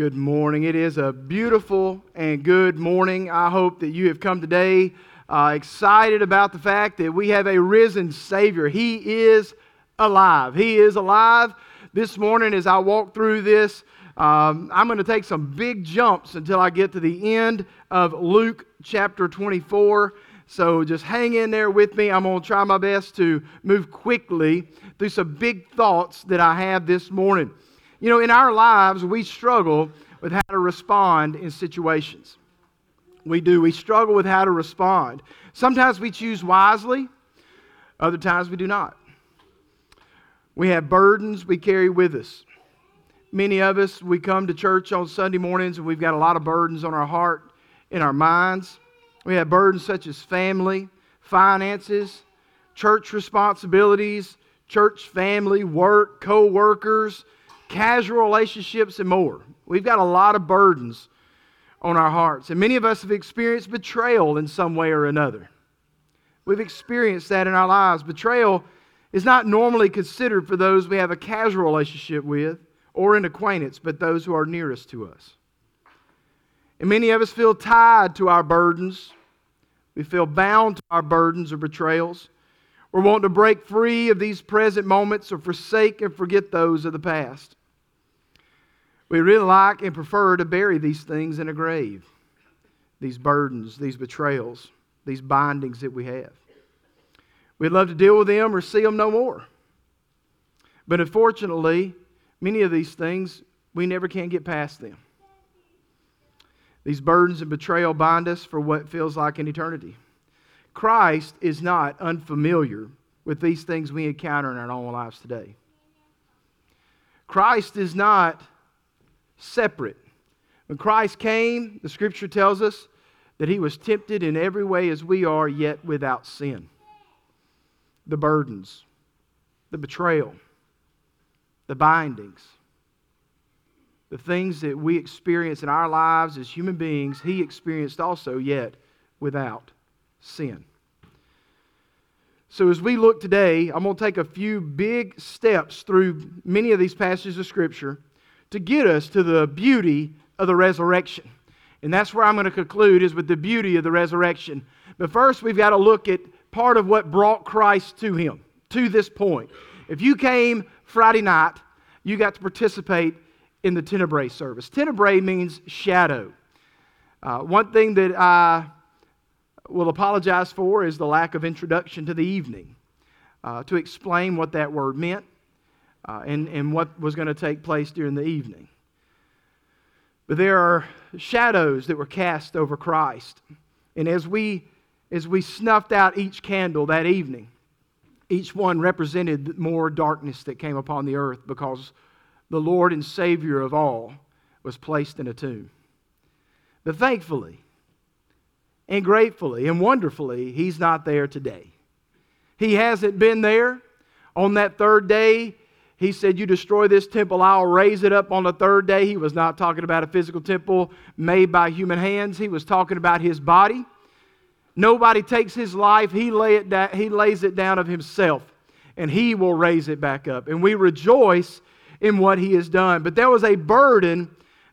Good morning. It is a beautiful and good morning. I hope that you have come today excited about the fact that we have a risen Savior. He is alive. He is alive. This morning as I walk through this, I'm going to take some big jumps until I get to the end of Luke chapter 24. So just hang in there with me. I'm going to try my best to move quickly through some big thoughts that I have this morning. You know, in our lives, we struggle with how to respond in situations. We do. We struggle with how to respond. Sometimes we choose wisely. Other times we do not. We have burdens we carry with us. Many of us, we come to church on Sunday mornings and we've got a lot of burdens on our heart, in our minds. We have burdens such as family, finances, church responsibilities, church family, work, co-workers, casual relationships, and more. We've got a lot of burdens on our hearts. And many of us have experienced betrayal in some way or another. We've experienced that in our lives. Betrayal is not normally considered for those we have a casual relationship with or an acquaintance, but those who are nearest to us. And many of us feel tied to our burdens. We feel bound to our burdens or betrayals. We're wanting to break free of these present moments or forsake and forget those of the past. We really like and prefer to bury these things in a grave. These burdens, these betrayals, these bindings that we have. We'd love to deal with them or see them no more. But unfortunately, many of these things, we never can get past them. These burdens and betrayal bind us for what feels like an eternity. Christ is not unfamiliar with these things we encounter in our own lives today. Christ is not separate. When Christ came, the Scripture tells us that He was tempted in every way as we are, yet without sin. The burdens, the betrayal, the bindings, the things that we experience in our lives as human beings, He experienced also, yet without sin. So as we look today, I'm going to take a few big steps through many of these passages of Scripture to get us to the beauty of the resurrection. And that's where I'm going to conclude, is with the beauty of the resurrection. But first, we've got to look at part of what brought Christ to Him, to this point. If you came Friday night, you got to participate in the Tenebrae service. Tenebrae means shadow. One thing that I will apologize for is the lack of introduction to the evening to explain what that word meant and what was going to take place during the evening. But there are shadows that were cast over Christ. And as we snuffed out each candle that evening, each one represented more darkness that came upon the earth because the Lord and Savior of all was placed in a tomb. But thankfully and gratefully and wonderfully, He's not there today. He hasn't been there. On that third day, He said, "You destroy this temple, I'll raise it up on the third day." He was not talking about a physical temple made by human hands. He was talking about His body. Nobody takes His life. He lays it down of Himself, and He will raise it back up. And we rejoice in what He has done. But there was a burden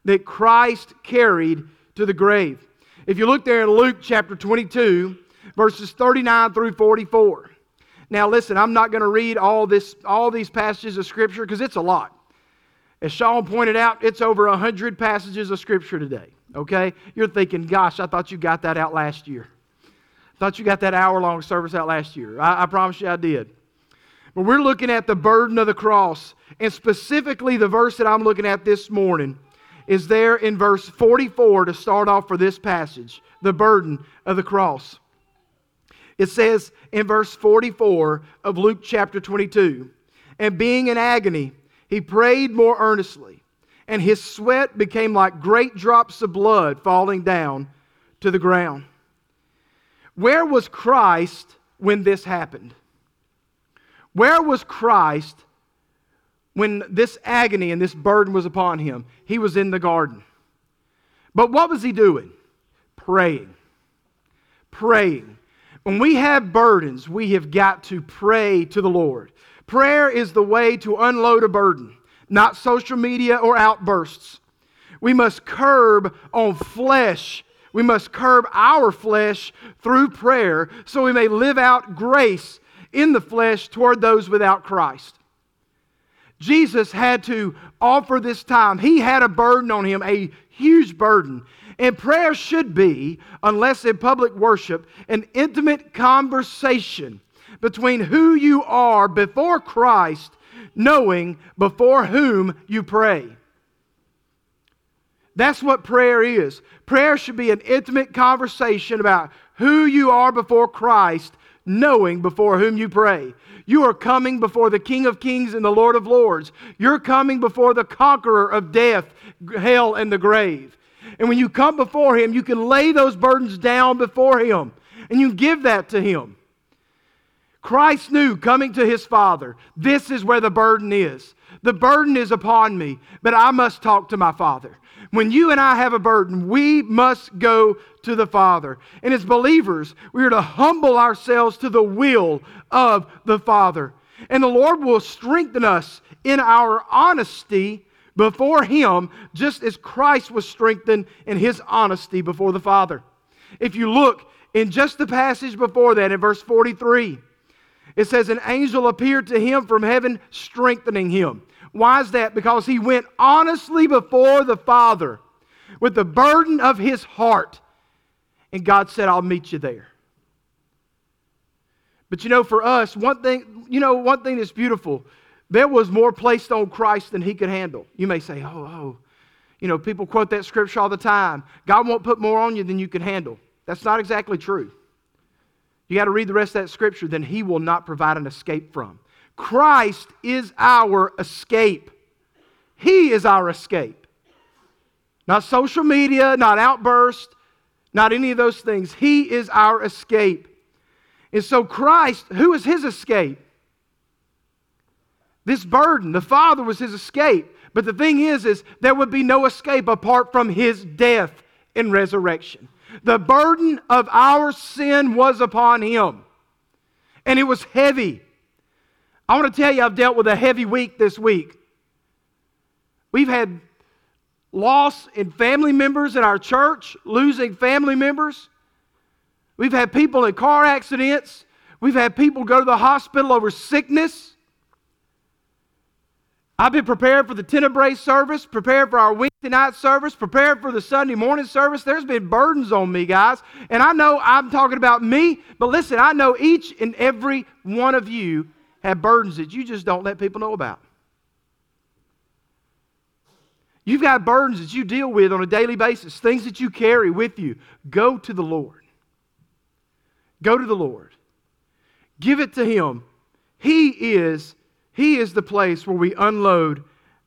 that Christ carried to the grave. If you look there in Luke chapter 22, verses 39 through 44. Now listen, I'm not going to read all these passages of Scripture because it's a lot. As Sean pointed out, it's over 100 passages of Scripture today. Okay? You're thinking, gosh, I thought you got that out last year. Thought you got that hour-long service out last year. I promise you I did. But we're looking at the burden of the cross. And specifically the verse that I'm looking at this morning is there in verse 44 to start off for this passage. The burden of the cross. It says in verse 44 of Luke chapter 22, "And being in agony, He prayed more earnestly, and His sweat became like great drops of blood falling down to the ground." Where was Christ when this happened? Where was Christ when this agony and this burden was upon Him? He was in the garden. But what was He doing? Praying. Praying. When we have burdens, we have got to pray to the Lord. Prayer is the way to unload a burden, not social media or outbursts. We must curb on flesh. We must curb our flesh through prayer so we may live out grace in the flesh toward those without Christ. Jesus had to offer this time. He had a burden on him, a huge burden. And prayer should be, unless in public worship, an intimate conversation between who you are before Christ, knowing before whom you pray. That's what prayer is. Prayer should be an intimate conversation about who you are before Christ, knowing before whom you pray. You are coming before the King of Kings and the Lord of Lords. You're coming before the conqueror of death, hell, and the grave. And when you come before Him, you can lay those burdens down before Him, and you give that to Him. Christ knew, coming to His Father, this is where the burden is. The burden is upon me, but I must talk to my Father. When you and I have a burden, we must go to the Father. And as believers, we are to humble ourselves to the will of the Father. And the Lord will strengthen us in our honesty before Him, just as Christ was strengthened in His honesty before the Father. If you look in just the passage before that, in verse 43, it says, an angel appeared to him from heaven, strengthening him. Why is that? Because he went honestly before the Father with the burden of his heart. And God said, I'll meet you there. But you know, for us, one thing that's beautiful, there was more placed on Christ than he could handle. You may say, people quote that scripture all the time. God won't put more on you than you can handle. That's not exactly true. You got to read the rest of that scripture, then he will not provide an escape from. Christ is our escape. He is our escape. Not social media, not outburst, not any of those things. He is our escape. And so Christ, who is his escape? This burden, the Father was his escape. But the thing is there would be no escape apart from his death and resurrection. The burden of our sin was upon him. And it was heavy. I want to tell you, I've dealt with a heavy week this week. We've had loss in family members in our church, losing family members. We've had people in car accidents. We've had people go to the hospital over sickness. I've been prepared for the Tenebrae service, prepared for our Wednesday night service, prepared for the Sunday morning service. There's been burdens on me, guys. And I know I'm talking about me, but listen, I know each and every one of you have burdens that you just don't let people know about. You've got burdens that you deal with on a daily basis, things that you carry with you. Go to the Lord. Go to the Lord. Give it to Him. He is the place where we unload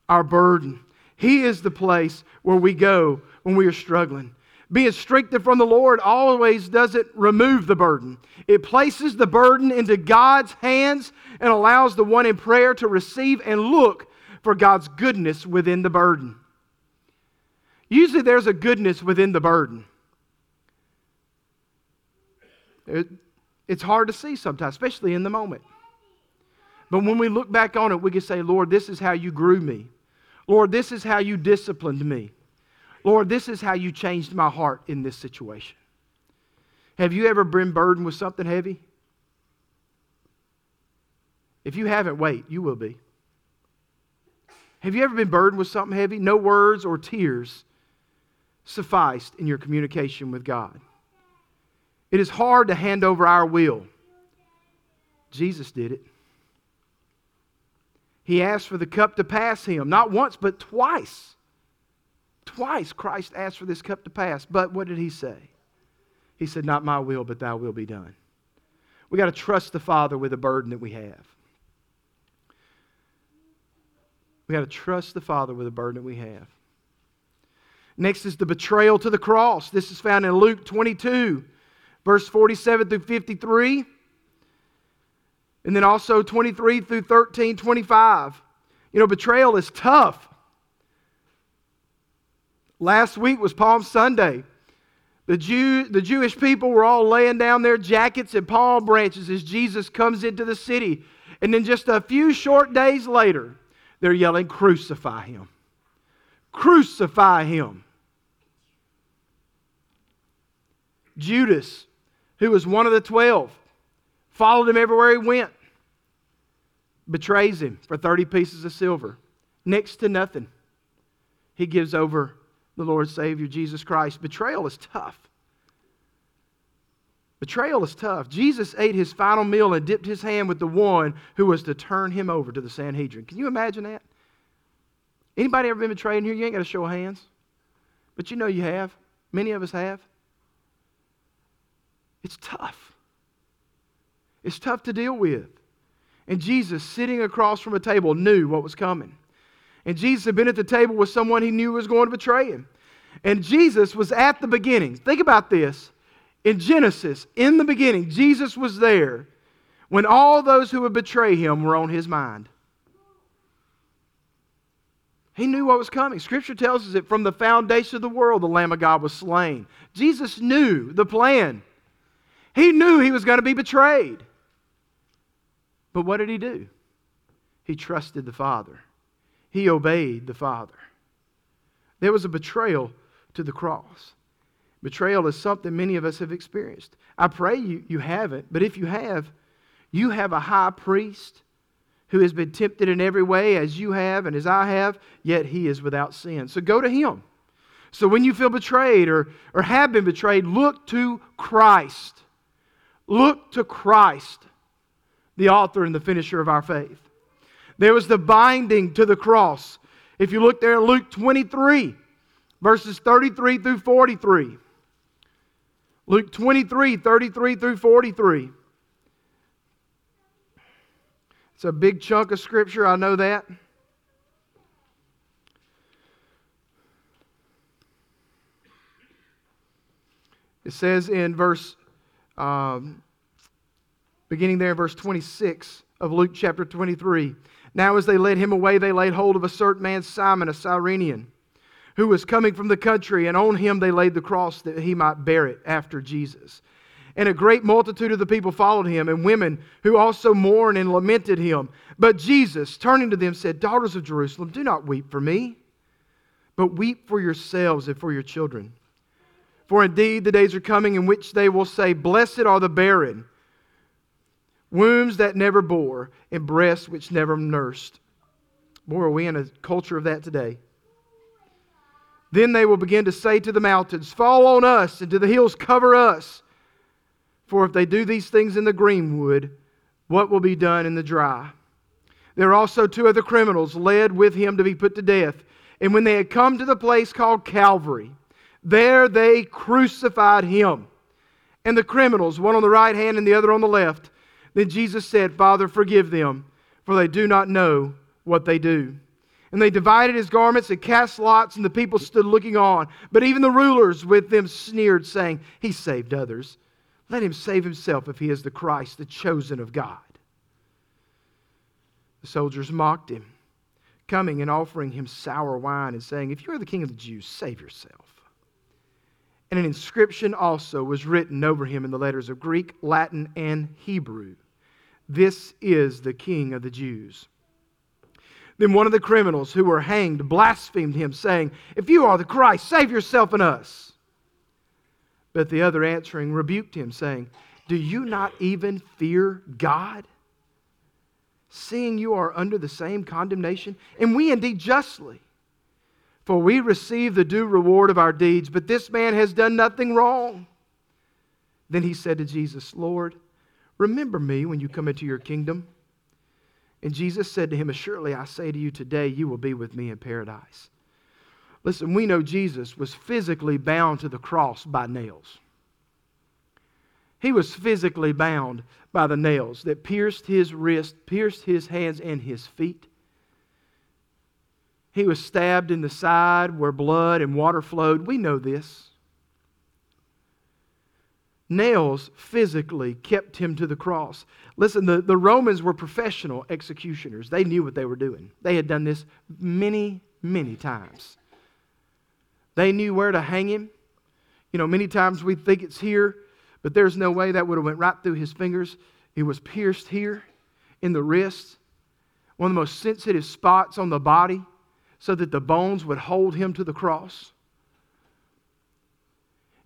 our burden. He is the place where we go when we are struggling. Being strengthened from the Lord always doesn't remove the burden. It places the burden into God's hands and allows the one in prayer to receive and look for God's goodness within the burden. Usually there's a goodness within the burden. It's hard to see sometimes, especially in the moment. But when we look back on it, we can say, Lord, this is how you grew me. Lord, this is how you disciplined me. Lord, this is how you changed my heart in this situation. Have you ever been burdened with something heavy? If you haven't, wait, you will be. Have you ever been burdened with something heavy? No words or tears sufficed in your communication with God. It is hard to hand over our will. Jesus did it. He asked for the cup to pass him, not once, but twice. Twice Christ asked for this cup to pass. But what did he say? He said, not my will, but thy will be done. We got to trust the Father with the burden that we have. We got to trust the Father with the burden that we have. Next is the betrayal to the cross. This is found in Luke 22, verse 47 through 53. And then also 23 through 13, 25. Betrayal is tough. Last week was Palm Sunday. The Jewish people were all laying down their jackets and palm branches as Jesus comes into the city. And then just a few short days later, they're yelling, crucify him. Crucify him. Judas, who was one of the 12, followed him everywhere he went, betrays him for 30 pieces of silver. Next to nothing. He gives over the Lord Savior, Jesus Christ. Betrayal is tough. Betrayal is tough. Jesus ate his final meal and dipped his hand with the one who was to turn him over to the Sanhedrin. Can you imagine that? Anybody ever been betrayed in here? You ain't got to show of hands. But you know you have. Many of us have. It's tough. It's tough to deal with. And Jesus, sitting across from a table, knew what was coming. And Jesus had been at the table with someone he knew was going to betray him. And Jesus was at the beginning. Think about this. In Genesis, in the beginning, Jesus was there when all those who would betray him were on his mind. He knew what was coming. Scripture tells us that from the foundation of the world, the Lamb of God was slain. Jesus knew the plan. He knew he was going to be betrayed. But what did he do? He trusted the Father. He obeyed the Father. There was a betrayal to the cross. Betrayal is something many of us have experienced. I pray you haven't, but if you have a high priest who has been tempted in every way as you have and as I have, yet he is without sin. So go to him. So when you feel betrayed or have been betrayed, look to Christ. Look to Christ, the author and the finisher of our faith. There was the binding to the cross. If you look there in Luke 23, verses 33 through 43. Luke 23, 33 through 43. It's a big chunk of Scripture, I know that. It says in verse, beginning there in verse 26 of Luke chapter 23, "Now as they led him away, they laid hold of a certain man, Simon, a Cyrenian, who was coming from the country, and on him they laid the cross that he might bear it after Jesus. And a great multitude of the people followed him, and women who also mourned and lamented him. But Jesus, turning to them, said, 'Daughters of Jerusalem, do not weep for me, but weep for yourselves and for your children. For indeed the days are coming in which they will say, Blessed are the barren, wombs that never bore, and breasts which never nursed.'" Boy, are we in a culture of that today. "Then they will begin to say to the mountains, Fall on us, and to the hills cover us. For if they do these things in the greenwood, what will be done in the dry? There are also two other criminals led with him to be put to death. And when they had come to the place called Calvary, there they crucified him, and the criminals, one on the right hand and the other on the left. Then Jesus said, Father, forgive them, for they do not know what they do. And they divided his garments and cast lots, and the people stood looking on. But even the rulers with them sneered, saying, He saved others. Let him save himself if he is the Christ, the chosen of God." The soldiers mocked him, coming and offering him sour wine and saying, "If you are the king of the Jews, save yourself." And an inscription also was written over him in the letters of Greek, Latin, and Hebrew: "This is the King of the Jews." Then one of the criminals who were hanged blasphemed him, saying, "If you are the Christ, save yourself and us." But the other answering rebuked him, saying, "Do you not even fear God, seeing you are under the same condemnation? And we indeed justly, for we receive the due reward of our deeds, but this man has done nothing wrong." Then he said to Jesus, "Lord, remember me when you come into your kingdom." And Jesus said to him, "Assuredly, I say to you, today you will be with me in paradise." Listen, we know Jesus was physically bound to the cross by nails. He was physically bound by the nails that pierced his wrist, pierced his hands and his feet. He was stabbed in the side where blood and water flowed. We know this. Nails physically kept him to the cross. Listen, the Romans were professional executioners. They knew what they were doing. They had done this many, many times. They knew where to hang him. You know, many times we think it's here, but there's no way that would have went right through his fingers. He was pierced here in the wrist, one of the most sensitive spots on the body. so that the bones would hold him to the cross.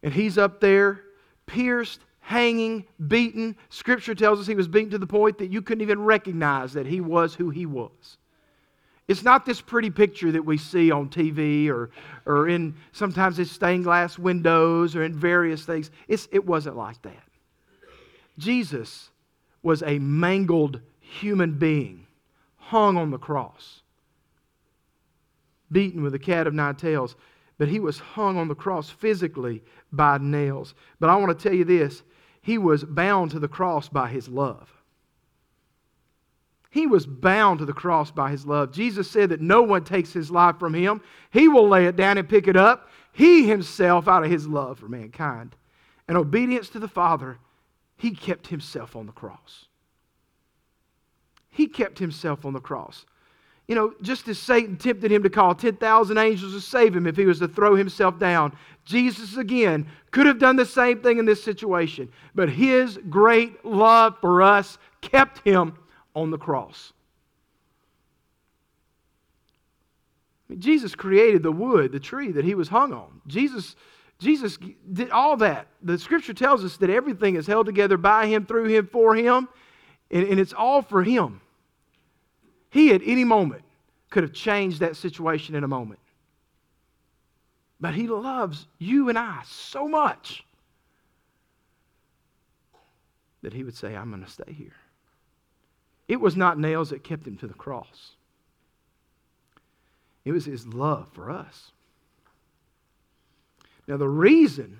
And he's up there, pierced, hanging, beaten. Scripture tells us he was beaten to the point that you couldn't even recognize that he was who he was. It's not this pretty picture that we see on TV or in sometimes it's stained glass windows or in various things. It wasn't like that. Jesus was a mangled human being, hung on the cross, beaten with a cat of nine tails. But he was hung on the cross physically by nails. But I want to tell you this, he was bound to the cross by his love. He was bound to the cross by his love. Jesus said that no one takes his life from him. He will lay it down and pick it up. He himself, out of his love for mankind and obedience to the Father, he kept himself on the cross. He kept himself on the cross. You know, just as Satan tempted him to call 10,000 angels to save him if he was to throw himself down, Jesus again could have done the same thing in this situation. But his great love for us kept him on the cross. I mean, Jesus created the wood, the tree that he was hung on. Jesus did all that. The Scripture tells us that everything is held together by him, through him, for him, and it's all for him. He at any moment could have changed that situation in a moment. But he loves you and I so much that he would say, I'm going to stay here. It was not nails that kept him to the cross. It was his love for us. Now the reason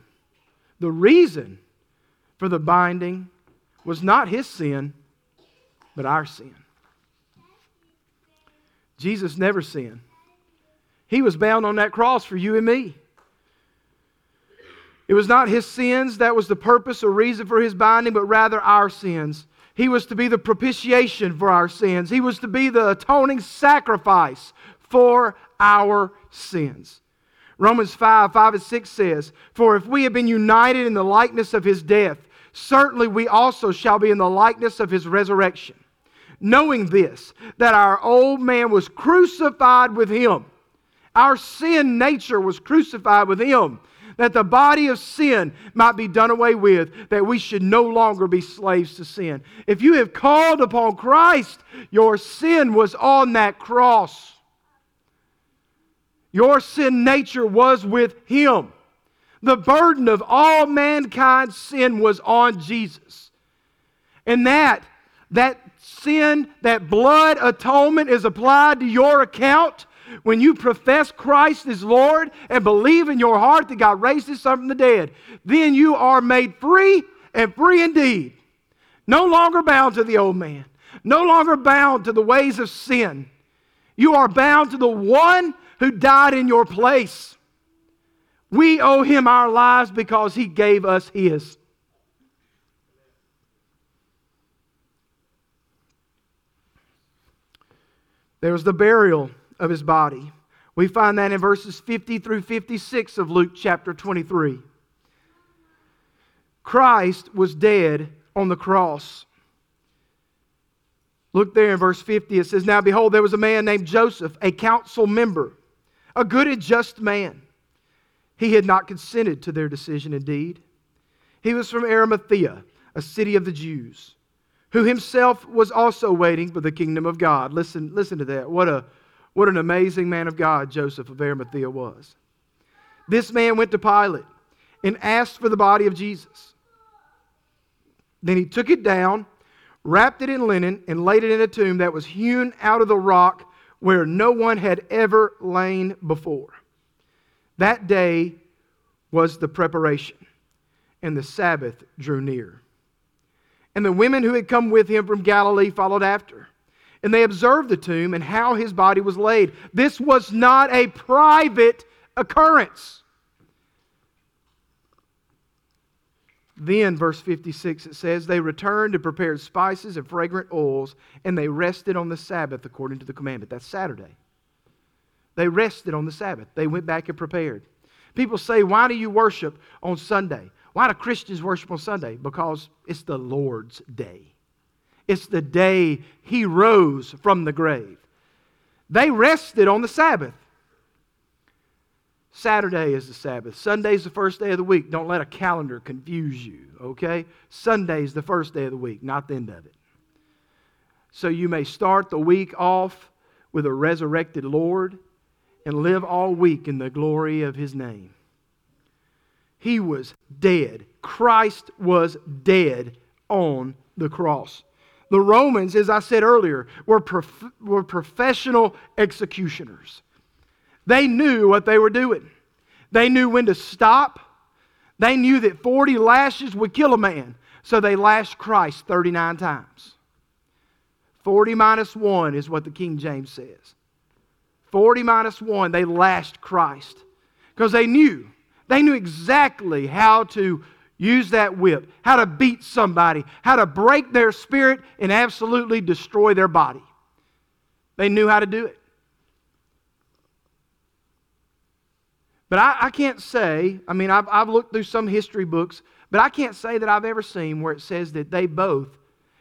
for the binding was not his sin, but our sin. Jesus never sinned. He was bound on that cross for you and me. It was not his sins that was the purpose or reason for his binding, but rather our sins. He was to be the propitiation for our sins. He was to be the atoning sacrifice for our sins. Romans 5:5-6 says, For if we have been united in the likeness of his death, certainly we also shall be in the likeness of his resurrection. Knowing this, that our old man was crucified with him. Our sin nature was crucified with him, that the body of sin might be done away with, that we should no longer be slaves to sin. If you have called upon Christ, your sin was on that cross. Your sin nature was with him. The burden of all mankind's sin was on Jesus. And that sin, that blood atonement is applied to your account. When you profess Christ as Lord and believe in your heart that God raised his Son from the dead, then you are made free and free indeed. No longer bound to the old man. No longer bound to the ways of sin. You are bound to the one who died in your place. We owe him our lives because he gave us his. There was the burial of his body. We find that in verses 50 through 56 of Luke chapter 23. Christ was dead on the cross. Look there in verse 50. It says, Now behold, there was a man named Joseph, a council member, a good and just man. He had not consented to their decision indeed. He was from Arimathea, a city of the Jews, who himself was also waiting for the kingdom of God. Listen to that. What an amazing man of God Joseph of Arimathea was. This man went to Pilate and asked for the body of Jesus. Then he took it down, wrapped it in linen, and laid it in a tomb that was hewn out of the rock where no one had ever lain before. That day was the preparation, and the Sabbath drew near. And the women who had come with him from Galilee followed after. And they observed the tomb and how his body was laid. This was not a private occurrence. Then, verse 56, it says, They returned and prepared spices and fragrant oils, and they rested on the Sabbath according to the commandment. That's Saturday. They rested on the Sabbath. They went back and prepared. People say, Why do you worship on Sunday? Why do Christians worship on Sunday? Because it's the Lord's day. It's the day he rose from the grave. They rested on the Sabbath. Saturday is the Sabbath. Sunday's the first day of the week. Don't let a calendar confuse you, okay? Sunday's the first day of the week, not the end of it. So you may start the week off with a resurrected Lord and live all week in the glory of His name. He was dead. Christ was dead on the cross. The Romans, as I said earlier, were professional executioners. They knew what they were doing. They knew when to stop. They knew that 40 lashes would kill a man. So they lashed Christ 39 times. 40 minus 1 is what the King James says. 40 minus 1, they lashed Christ. Because they knew. They knew exactly how to use that whip, how to beat somebody, how to break their spirit and absolutely destroy their body. They knew how to do it. But I can't say, I mean, I've looked through some history books, but I can't say that I've ever seen where it says that they both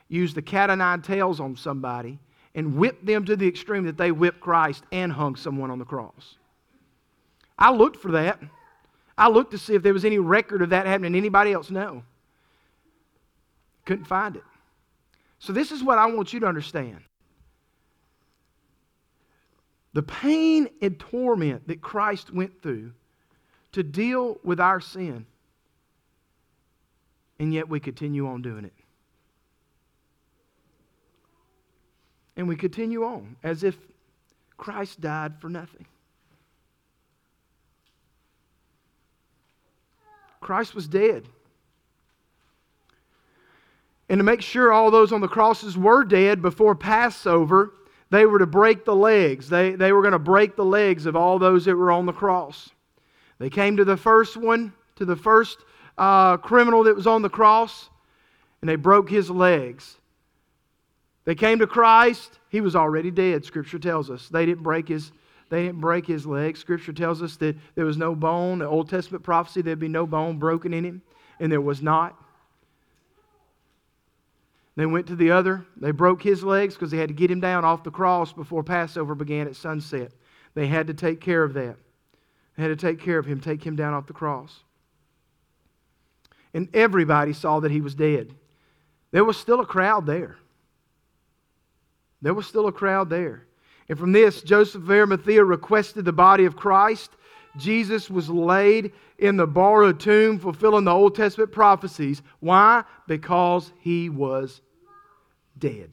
used the cat o' nine tails on somebody and whipped them to the extreme that they whipped Christ and hung someone on the cross. I looked for that. I looked to see if there was any record of that happening. Anybody else know? Couldn't find it. So this is what I want you to understand. The pain and torment that Christ went through to deal with our sin, and yet we continue on doing it. And we continue on as if Christ died for nothing. Christ was dead. And to make sure all those on the crosses were dead before Passover, they were to break the legs. They were going to break the legs of all those that were on the cross. They came to the first one, to the first criminal that was on the cross, and they broke his legs. They came to Christ. He was already dead, Scripture tells us. They didn't break his legs. Scripture tells us that there was no bone. The Old Testament prophecy, there'd be no bone broken in him, and there was not. They went to the other. They broke his legs because they had to get him down off the cross before Passover began at sunset. They had to take care of that. They had to take care of him, take him down off the cross. And everybody saw that he was dead. There was still a crowd there. There was still a crowd there. And from this, Joseph of Arimathea requested the body of Christ. Jesus was laid in the borrowed tomb, fulfilling the Old Testament prophecies. Why? Because he was dead.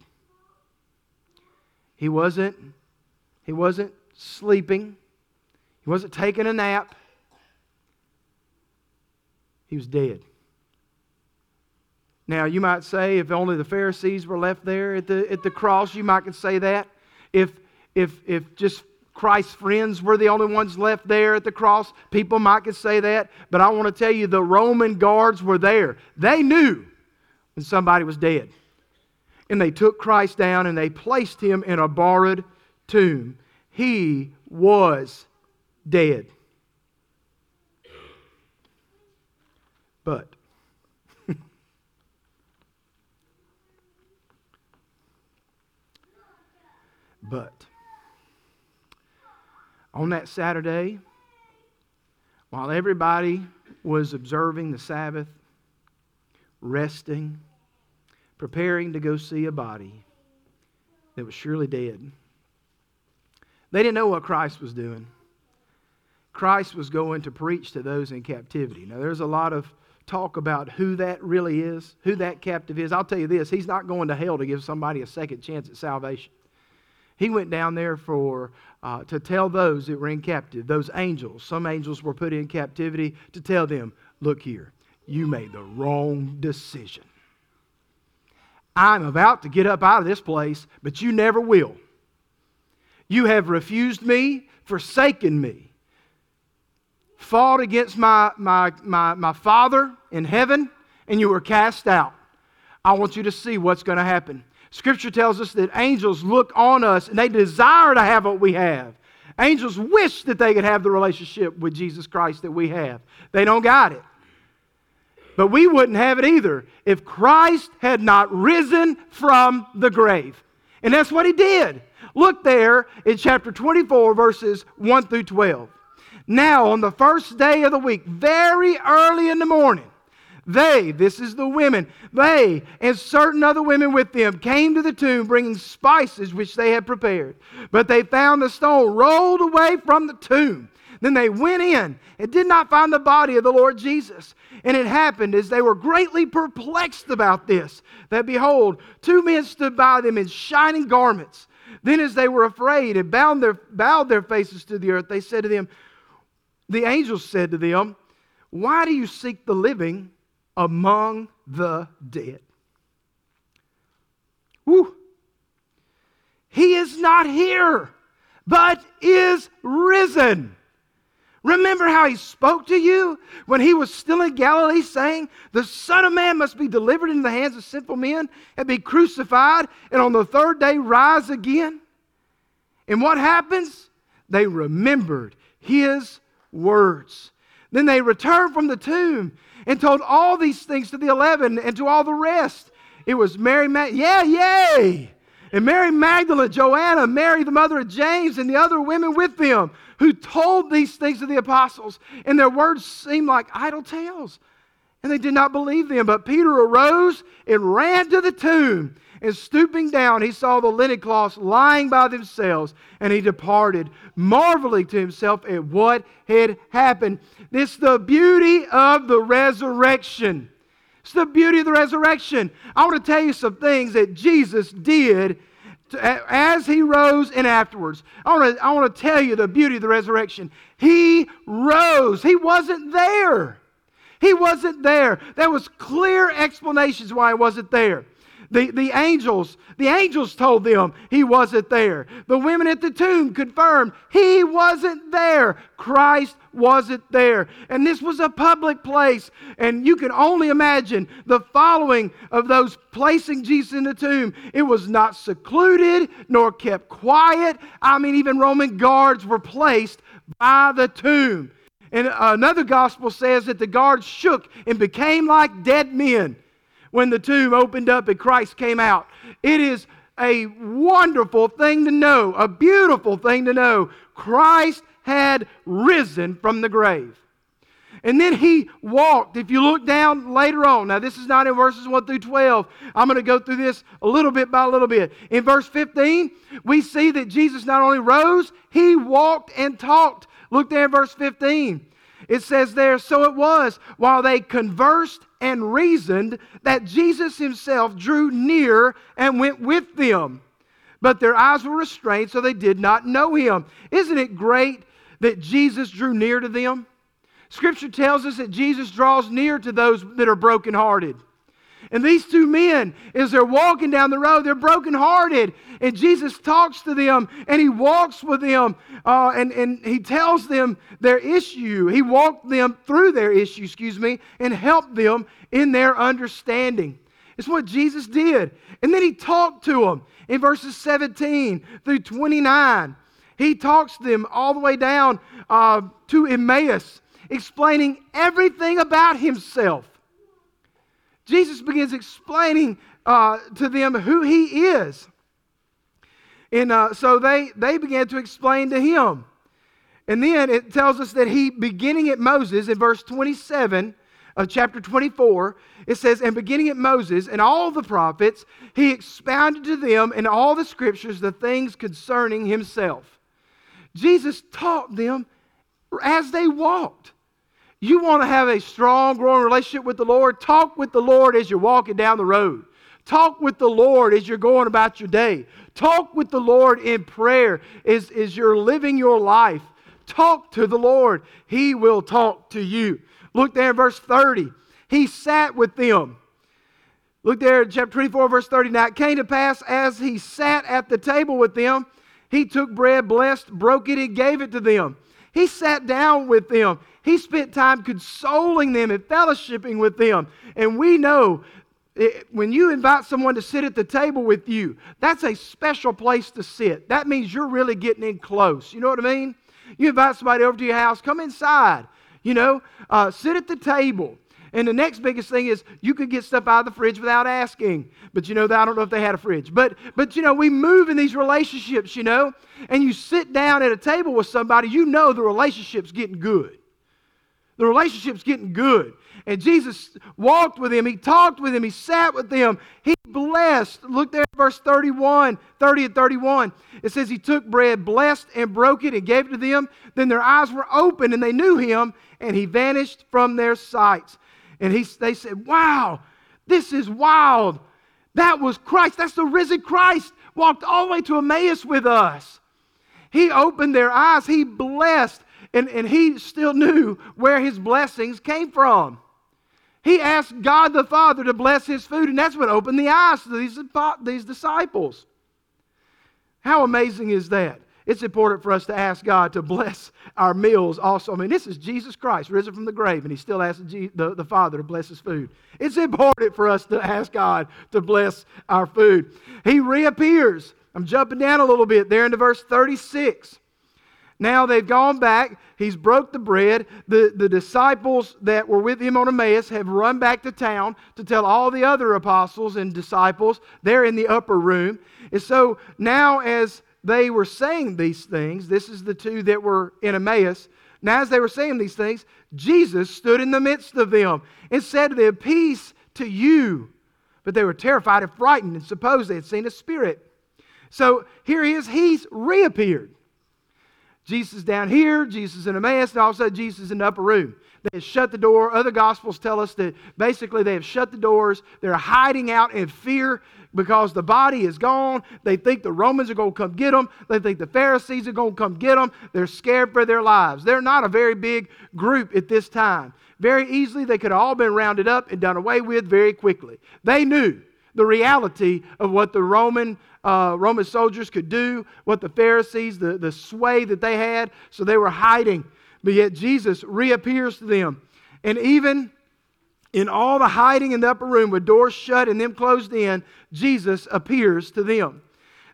He wasn't sleeping. He wasn't taking a nap. He was dead. Now, you might say, if only the Pharisees were left there at the cross, you might say that. If just Christ's friends were the only ones left there at the cross, people might could say that, but I want to tell you the Roman guards were there. They knew when somebody was dead. And they took Christ down and they placed him in a borrowed tomb. He was dead. But on that Saturday, while everybody was observing the Sabbath, resting, preparing to go see a body that was surely dead, they didn't know what Christ was doing. Christ was going to preach to those in captivity. Now, there's a lot of talk about who that really is, who that captive is. I'll tell you this, he's not going to hell to give somebody a second chance at salvation. He went down there to tell those that were in captivity, those angels. Some angels were put in captivity to tell them, look here, you made the wrong decision. I'm about to get up out of this place, but you never will. You have refused me, forsaken me, fought against my Father in heaven, and you were cast out. I want you to see what's going to happen. Scripture tells us that angels look on us and they desire to have what we have. Angels wish that they could have the relationship with Jesus Christ that we have. They don't got it. But we wouldn't have it either if Christ had not risen from the grave. And that's what he did. Look there in chapter 24, verses 1 through 12. Now on the first day of the week, very early in the morning, they, this is the women, they and certain other women with them came to the tomb bringing spices which they had prepared. But they found the stone rolled away from the tomb. Then they went in and did not find the body of the Lord Jesus. And it happened as they were greatly perplexed about this, that behold, two men stood by them in shining garments. Then as they were afraid and bowed their faces to the earth, they said to them, the angels said to them, why do you seek the living among the dead? Woo. He is not here, but is risen. Remember how he spoke to you when he was still in Galilee, saying, the Son of Man must be delivered into the hands of sinful men and be crucified, and on the third day rise again. And what happens? They remembered his words. Then they returned from the tomb and told all these things to the 11 and to all the rest. It was Mary and Mary Magdalene, Joanna, Mary the mother of James, and the other women with them, who told these things to the apostles, and their words seemed like idle tales, and they did not believe them. But Peter arose and ran to the tomb, and stooping down, he saw the linen cloths lying by themselves, and he departed, marveling to himself at what had happened. This is the beauty of the resurrection. It's the beauty of the resurrection. I want to tell you some things that Jesus did as he rose and afterwards. I want to tell you the beauty of the resurrection. He rose. He wasn't there. He wasn't there. There was clear explanations why he wasn't there. The angels told them he wasn't there. The women at the tomb confirmed he wasn't there. Christ wasn't there. And this was a public place. And you can only imagine the following of those placing Jesus in the tomb. It was not secluded nor kept quiet. I mean, even Roman guards were placed by the tomb. And another gospel says that the guards shook and became like dead men when the tomb opened up and Christ came out. It is a wonderful thing to know, a beautiful thing to know. Christ had risen from the grave. And then he walked. If you look down later on, now this is not in verses 1 through 12. I'm going to go through this a little bit by little bit. In verse 15, we see that Jesus not only rose, he walked and talked. Look there in verse 15. It says there, so it was, while they conversed and reasoned, that Jesus himself drew near and went with them. But their eyes were restrained, so they did not know him. Isn't it great that Jesus drew near to them? Scripture tells us that Jesus draws near to those that are brokenhearted. And these two men, as they're walking down the road, they're brokenhearted. And Jesus talks to them, and he walks with them, and he tells them their issue. He walked them through their issue, and helped them in their understanding. It's what Jesus did. And then he talked to them in verses 17 through 29. He talks to them all the way down to Emmaus, explaining everything about himself. Jesus begins explaining to them who he is. And so they began to explain to him. And then it tells us that he, beginning at Moses in verse 27 of chapter 24, it says, and beginning at Moses and all the prophets, he expounded to them in all the scriptures the things concerning himself. Jesus taught them as they walked. You want to have a strong, growing relationship with the Lord? Talk with the Lord as you're walking down the road. Talk with the Lord as you're going about your day. Talk with the Lord in prayer as you're living your life. Talk to the Lord. He will talk to you. Look there in verse 30. He sat with them. Look there in chapter 24, verse 30. Now it came to pass as he sat at the table with them, he took bread, blessed, broke it, and gave it to them. He sat down with them. He spent time consoling them and fellowshipping with them. And we know when you invite someone to sit at the table with you, that's a special place to sit. That means you're really getting in close. You know what I mean? You invite somebody over to your house, come inside, sit at the table. And the next biggest thing is you could get stuff out of the fridge without asking. But you know, I don't know if they had a fridge. But you know, we move in these relationships, you know. And you sit down at a table with somebody, you know the relationship's getting good. The relationship's getting good. And Jesus walked with him. He talked with him. He sat with them. He blessed. Look there at verse 30 and 31. It says, he took bread, blessed and broke it and gave it to them. Then their eyes were opened and they knew him, and he vanished from their sights. And they said, wow, this is wild. That was Christ. That's the risen Christ. Walked all the way to Emmaus with us. He opened their eyes. He blessed. And he still knew where his blessings came from. He asked God the Father to bless his food, and that's what opened the eyes to these disciples. How amazing is that? It's important for us to ask God to bless our meals also. I mean, this is Jesus Christ, risen from the grave, and he still asked the Father to bless his food. It's important for us to ask God to bless our food. He reappears. I'm jumping down a little bit there into verse 36. Now they've gone back. He's broke the bread. The disciples that were with him on Emmaus have run back to town to tell all the other apostles and disciples. They're in the upper room. And so now as they were saying these things, this is the two that were in Emmaus. Now as they were saying these things, Jesus stood in the midst of them and said to them, peace to you. But they were terrified and frightened and supposed they had seen a spirit. So here he is. He's reappeared. Jesus down here, Jesus in Emmaus, and also Jesus in the upper room. They have shut the door. Other gospels tell us that basically they have shut the doors. They're hiding out in fear because the body is gone. They think the Romans are going to come get them. They think the Pharisees are going to come get them. They're scared for their lives. They're not a very big group at this time. Very easily, they could have all been rounded up and done away with very quickly. They knew the reality of what the Roman soldiers could do, what the Pharisees, the sway that they had, so they were hiding. But yet Jesus reappears to them. And even in all the hiding in the upper room with doors shut and them closed in, Jesus appears to them.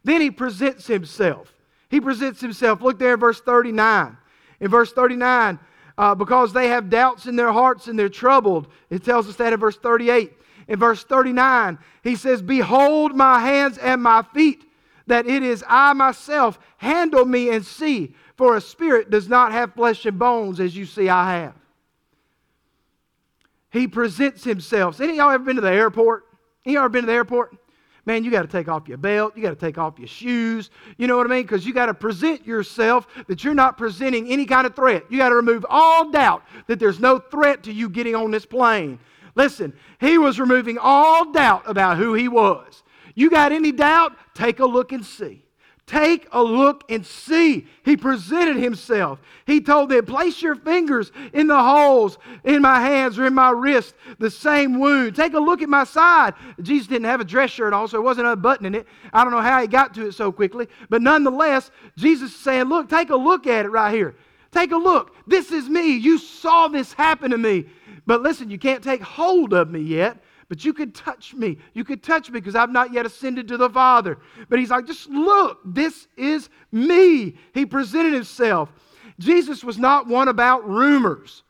Then he presents himself. He presents himself. Look there in verse 39. In verse 39, because they have doubts in their hearts and they're troubled. It tells us that in verse 38. In verse 39, he says, behold my hands and my feet, that it is I myself. Handle me and see, for a spirit does not have flesh and bones as you see I have. He presents himself. Any of y'all ever been to the airport? Any of y'all ever been to the airport? Man, you got to take off your belt. You got to take off your shoes. You know what I mean? Because you got to present yourself that you're not presenting any kind of threat. You got to remove all doubt that there's no threat to you getting on this plane. Listen, he was removing all doubt about who he was. You got any doubt? Take a look and see. Take a look and see. He presented himself. He told them, place your fingers in the holes in my hands or in my wrist, the same wound. Take a look at my side. Jesus didn't have a dress shirt on, so it wasn't unbuttoning it. I don't know how he got to it so quickly. But nonetheless, Jesus is saying, look, take a look at it right here. Take a look. This is me. You saw this happen to me. But listen, you can't take hold of me yet, but you could touch me. You could touch me because I've not yet ascended to the Father. But he's like, just look, this is me. He presented himself. Jesus was not one about rumors.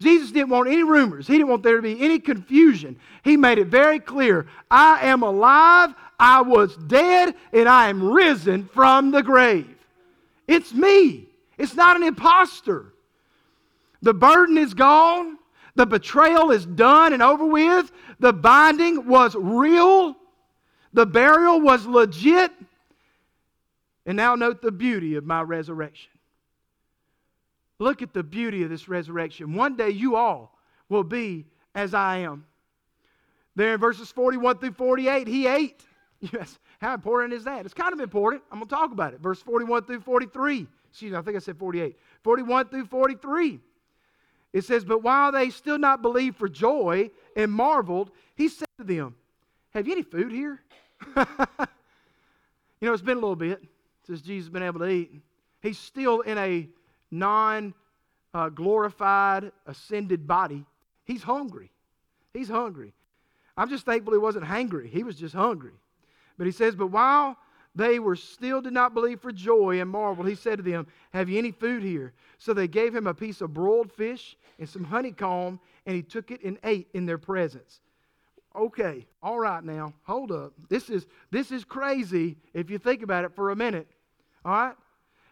Jesus didn't want any rumors. He didn't want there to be any confusion. He made it very clear. I am alive, I was dead, and I am risen from the grave. It's me. It's not an imposter. The burden is gone. The betrayal is done and over with. The binding was real. The burial was legit. And now note the beauty of my resurrection. Look at the beauty of this resurrection. One day you all will be as I am. There in verses 41 through 48, he ate. Yes, how important is that? It's kind of important. I'm going to talk about it. Verse 41 through 43. Excuse me, I think I said 48. 41 through 43. It says, but while they still not believed for joy and marveled, he said to them, have you any food here? You know, it's been a little bit since Jesus has been able to eat. He's still in a non-glorified, ascended body. He's hungry. He's hungry. I'm just thankful he wasn't hangry. He was just hungry. But he says, but while They were still did not believe for joy and marveled. He said to them, have you any food here? So they gave him a piece of broiled fish and some honeycomb, and he took it and ate in their presence. Okay, all right now, hold up. This is crazy if you think about it for a minute. All right?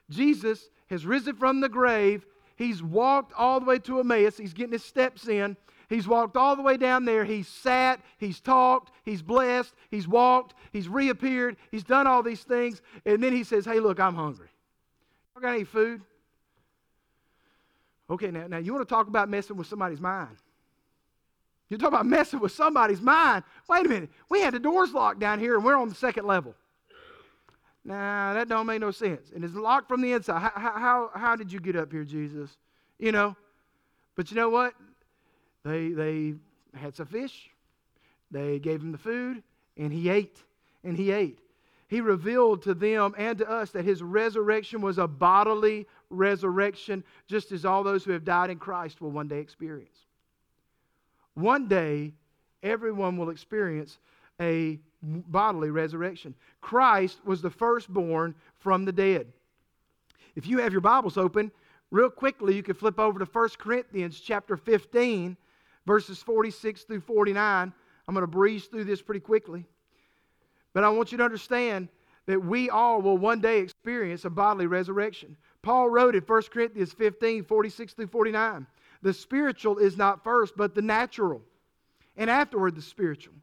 Jesus has risen from the grave. He's walked all the way to Emmaus. He's getting his steps in. He's walked all the way down there. He's sat. He's talked. He's blessed. He's walked. He's reappeared. He's done all these things. And then he says, hey, look, I'm hungry. I got any food? Okay, now you want to talk about messing with somebody's mind. You're talking about messing with somebody's mind. Wait a minute. We had the doors locked down here, and we're on the second level. Nah, that don't make no sense. And it's locked from the inside. How did you get up here, Jesus? You know? But you know what? They had some fish. They gave him the food, and he ate. And he ate. He revealed to them and to us that his resurrection was a bodily resurrection, just as all those who have died in Christ will one day experience. One day, everyone will experience a bodily resurrection. Christ was the firstborn from the dead. If you have your Bibles open, real quickly, you can flip over to 1 Corinthians chapter 15, verses 46 through 49. I'm going to breeze through this pretty quickly. But I want you to understand that we all will one day experience a bodily resurrection. Paul wrote in 1 Corinthians 15, 46 through 49, the spiritual is not first, but the natural, and afterward the spiritual.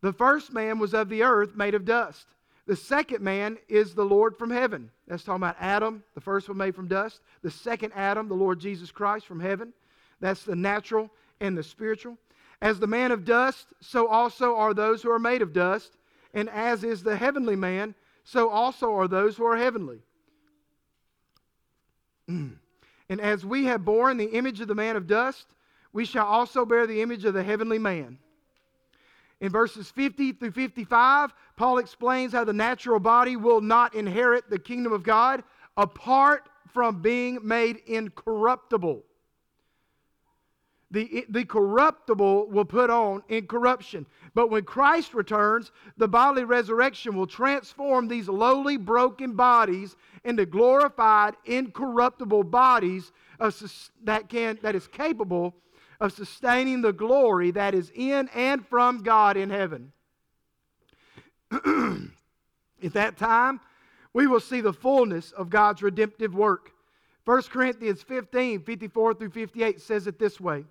The first man was of the earth, made of dust. The second man is the Lord from heaven. That's talking about Adam, the first one made from dust. The second Adam, the Lord Jesus Christ from heaven. That's the natural and the spiritual. As the man of dust, so also are those who are made of dust. And as is the heavenly man, so also are those who are heavenly. And as we have borne the image of the man of dust, we shall also bear the image of the heavenly man. In verses 50 through 55, Paul explains how the natural body will not inherit the kingdom of God apart from being made incorruptible. The corruptible will put on incorruption. But when Christ returns, the bodily resurrection will transform these lowly, broken bodies into glorified, incorruptible bodies that is capable of sustaining the glory that is in and from God in heaven. At that time, we will see the fullness of God's redemptive work. 1 Corinthians 15, 54 through 58 says it this way.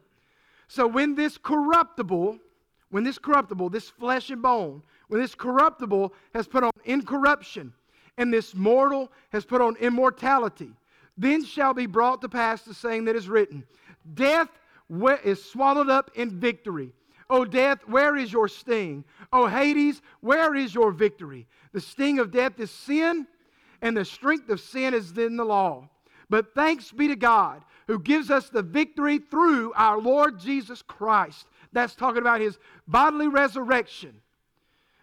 So when this corruptible, this flesh and bone, when this corruptible has put on incorruption, and this mortal has put on immortality, then shall be brought to pass the saying that is written, death is swallowed up in victory. O death, where is your sting? O Hades, where is your victory? The sting of death is sin, and the strength of sin is in the law. But thanks be to God, who gives us the victory through our Lord Jesus Christ. That's talking about his bodily resurrection.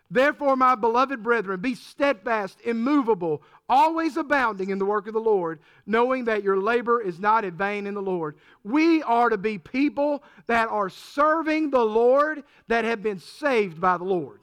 Therefore, my beloved brethren, be steadfast, immovable, always abounding in the work of the Lord, knowing that your labor is not in vain in the Lord. We are to be people that are serving the Lord, that have been saved by the Lord.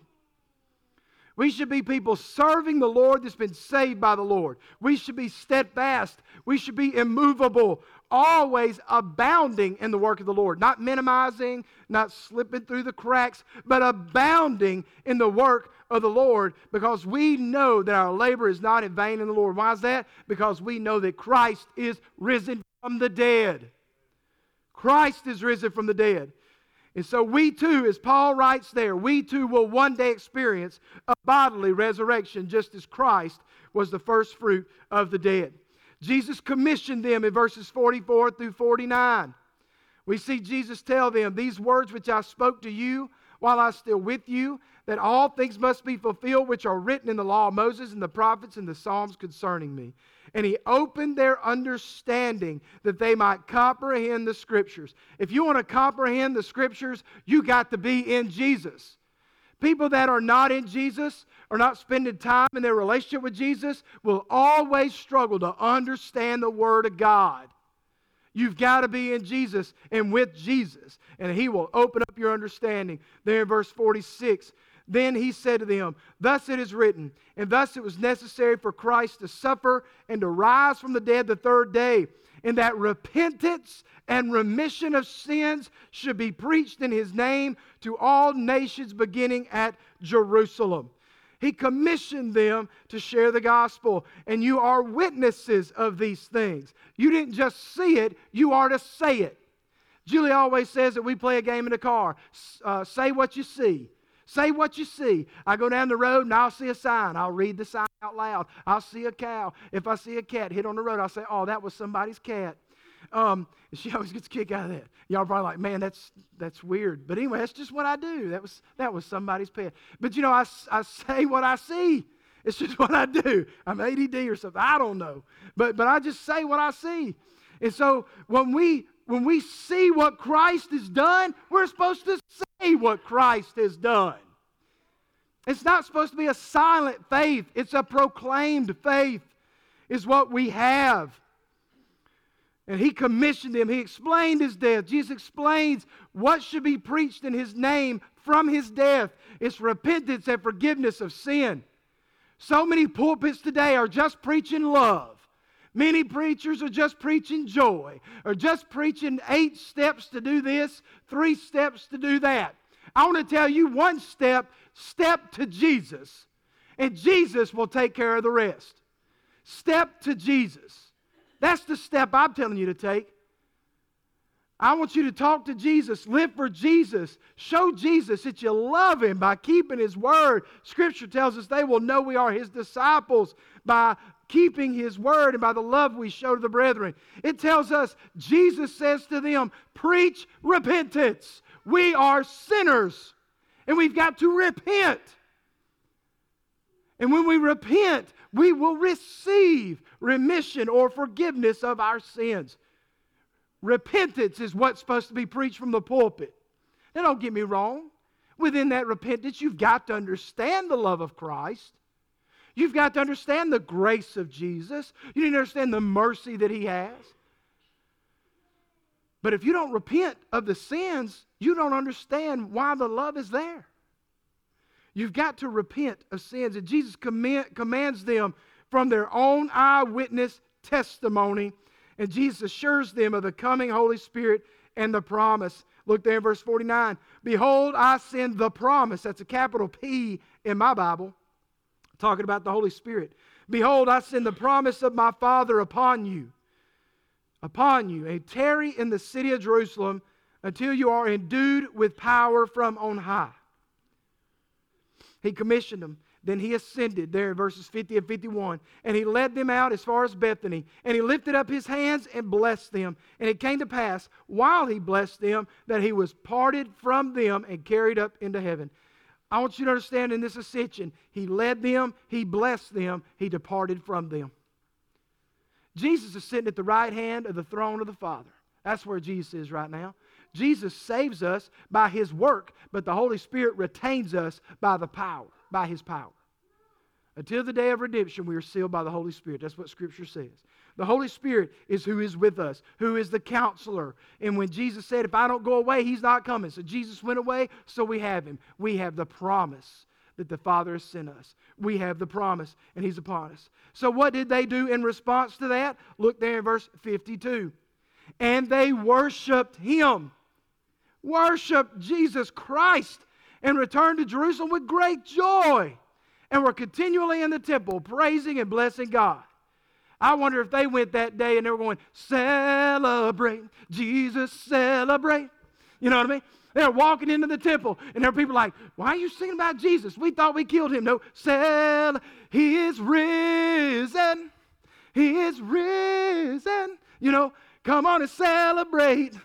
We should be people serving the Lord that's been saved by the Lord. We should be steadfast. We should be immovable, always abounding in the work of the Lord. Not minimizing, not slipping through the cracks, but abounding in the work of the Lord, because we know that our labor is not in vain in the Lord. Why is that? Because we know that Christ is risen from the dead. Christ is risen from the dead. And so we too, as Paul writes there, we too will one day experience a bodily resurrection, just as Christ was the first fruit of the dead. Jesus commissioned them in verses 44 through 49. We see Jesus tell them, these words which I spoke to you while I was still with you, that all things must be fulfilled which are written in the law of Moses and the prophets and the Psalms concerning me. And he opened their understanding that they might comprehend the Scriptures. If you want to comprehend the Scriptures, you got to be in Jesus. People that are not in Jesus, are not spending time in their relationship with Jesus, will always struggle to understand the Word of God. You've got to be in Jesus and with Jesus, and he will open up your understanding. There in verse 46, Then he said to them, "Thus it is written, and thus it was necessary for Christ to suffer and to rise from the dead the third day, and that repentance and remission of sins should be preached in his name to all nations, beginning at Jerusalem." He commissioned them to share the gospel, and you are witnesses of these things. You didn't just see it, you are to say it. Julie always says that we play a game in the car. Say what you see. Say what you see. I go down the road and I'll see a sign. I'll read the sign out loud. I'll see a cow. If I see a cat hit on the road, I'll say, "Oh, that was somebody's cat." She always gets a kick out of that. Y'all are probably like, "Man, that's weird." But anyway, that's just what I do. That was somebody's pet. But you know, I say what I see. It's just what I do. I'm ADD or something. I don't know. But I just say what I see. And so when we see what Christ has done, we're supposed to say what Christ has done. It's not supposed to be a silent faith. It's a proclaimed faith is what we have. And he commissioned them. He explained his death. Jesus explains what should be preached in his name from his death. It's repentance and forgiveness of sin. So many pulpits today are just preaching love. Many preachers are just preaching joy, or just preaching 8 steps to do this, 3 steps to do that. I want to tell you, one step to Jesus, and Jesus will take care of the rest. Step to Jesus. That's the step I'm telling you to take. I want you to talk to Jesus, live for Jesus, show Jesus that you love him by keeping his word. Scripture tells us they will know we are his disciples by keeping his word and by the love we show to the brethren. It tells us, Jesus says to them, preach repentance. We are sinners, and we've got to repent. And when we repent, we will receive remission or forgiveness of our sins. Repentance is what's supposed to be preached from the pulpit. Now, don't get me wrong. Within that repentance, you've got to understand the love of Christ. You've got to understand the grace of Jesus. You need to understand the mercy that he has. But if you don't repent of the sins, you don't understand why the love is there. You've got to repent of sins. And Jesus commands them from their own eyewitness testimony. And Jesus assures them of the coming Holy Spirit and the promise. Look there in verse 49. "Behold, I send the promise." That's a capital P in my Bible. Talking about the Holy Spirit. "Behold, I send the promise of my Father upon you, and tarry in the city of Jerusalem until you are endued with power from on high." He commissioned them. Then he ascended there in verses 50 and 51. And he led them out as far as Bethany. And he lifted up his hands and blessed them. And it came to pass, while he blessed them, that he was parted from them and carried up into heaven. I want you to understand, in this ascension, he led them, he blessed them, he departed from them. Jesus is sitting at the right hand of the throne of the Father. That's where Jesus is right now. Jesus saves us by his work, but the Holy Spirit retains us by his power. Until the day of redemption, we are sealed by the Holy Spirit. That's what Scripture says. The Holy Spirit is who is with us, who is the counselor. And when Jesus said, "If I don't go away, he's not coming." So Jesus went away, so we have him. We have the promise that the Father has sent us. We have the promise, and he's upon us. So what did they do in response to that? Look there in verse 52. "And they worshiped him." Worship Jesus Christ, and returned to Jerusalem with great joy, and were continually in the temple praising and blessing God. I wonder if they went that day and they were going, "Celebrate, Jesus, celebrate." You know what I mean? They're walking into the temple, and there are people like, "Why are you singing about Jesus? We thought we killed him." No, he is risen. He is risen. You know, come on and celebrate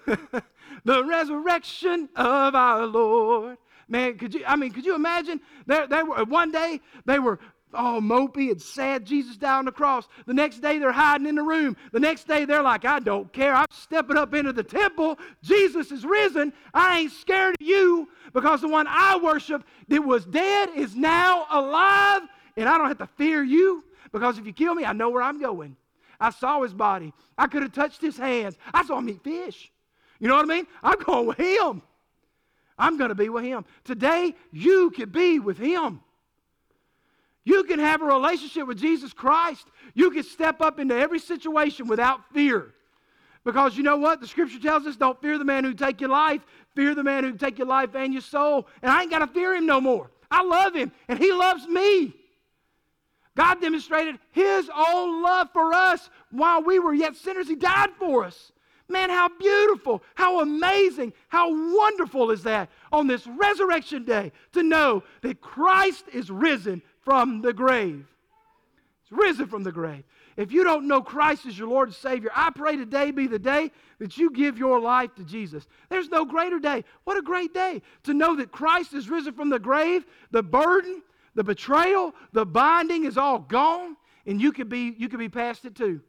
the resurrection of our Lord. Man, could you imagine? They were, one day they were all mopey and sad. Jesus died on the cross. The next day they're hiding in the room. The next day they're like, "I don't care. I'm stepping up into the temple. Jesus is risen. I ain't scared of you, because the one I worship that was dead is now alive, and I don't have to fear you, because if you kill me, I know where I'm going. I saw his body. I could have touched his hands. I saw him eat fish." You know what I mean? I'm going with him. I'm going to be with Him. Today, you can be with Him. You can have a relationship with Jesus Christ. You can step up into every situation without fear. Because you know what? The Scripture tells us, don't fear the man who can take your life. Fear the man who can take your life and your soul. And I ain't got to fear him no more. I love him, and he loves me. God demonstrated His own love for us while we were yet sinners. He died for us. Man, how beautiful, how amazing, how wonderful is that on this resurrection day to know that Christ is risen from the grave. He's risen from the grave. If you don't know Christ as your Lord and Savior, I pray today be the day that you give your life to Jesus. There's no greater day. What a great day to know that Christ is risen from the grave. The burden, the betrayal, the binding is all gone, and you can be past it too.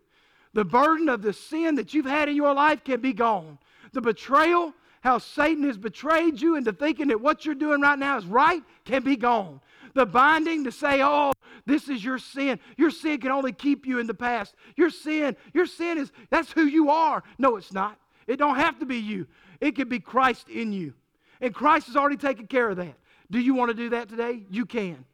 The burden of the sin that you've had in your life can be gone. The betrayal, how Satan has betrayed you into thinking that what you're doing right now is right, can be gone. The binding to say, oh, this is your sin. Your sin can only keep you in the past. Your sin is, that's who you are. No, it's not. It don't have to be you. It can be Christ in you. And Christ has already taken care of that. Do you want to do that today? You can.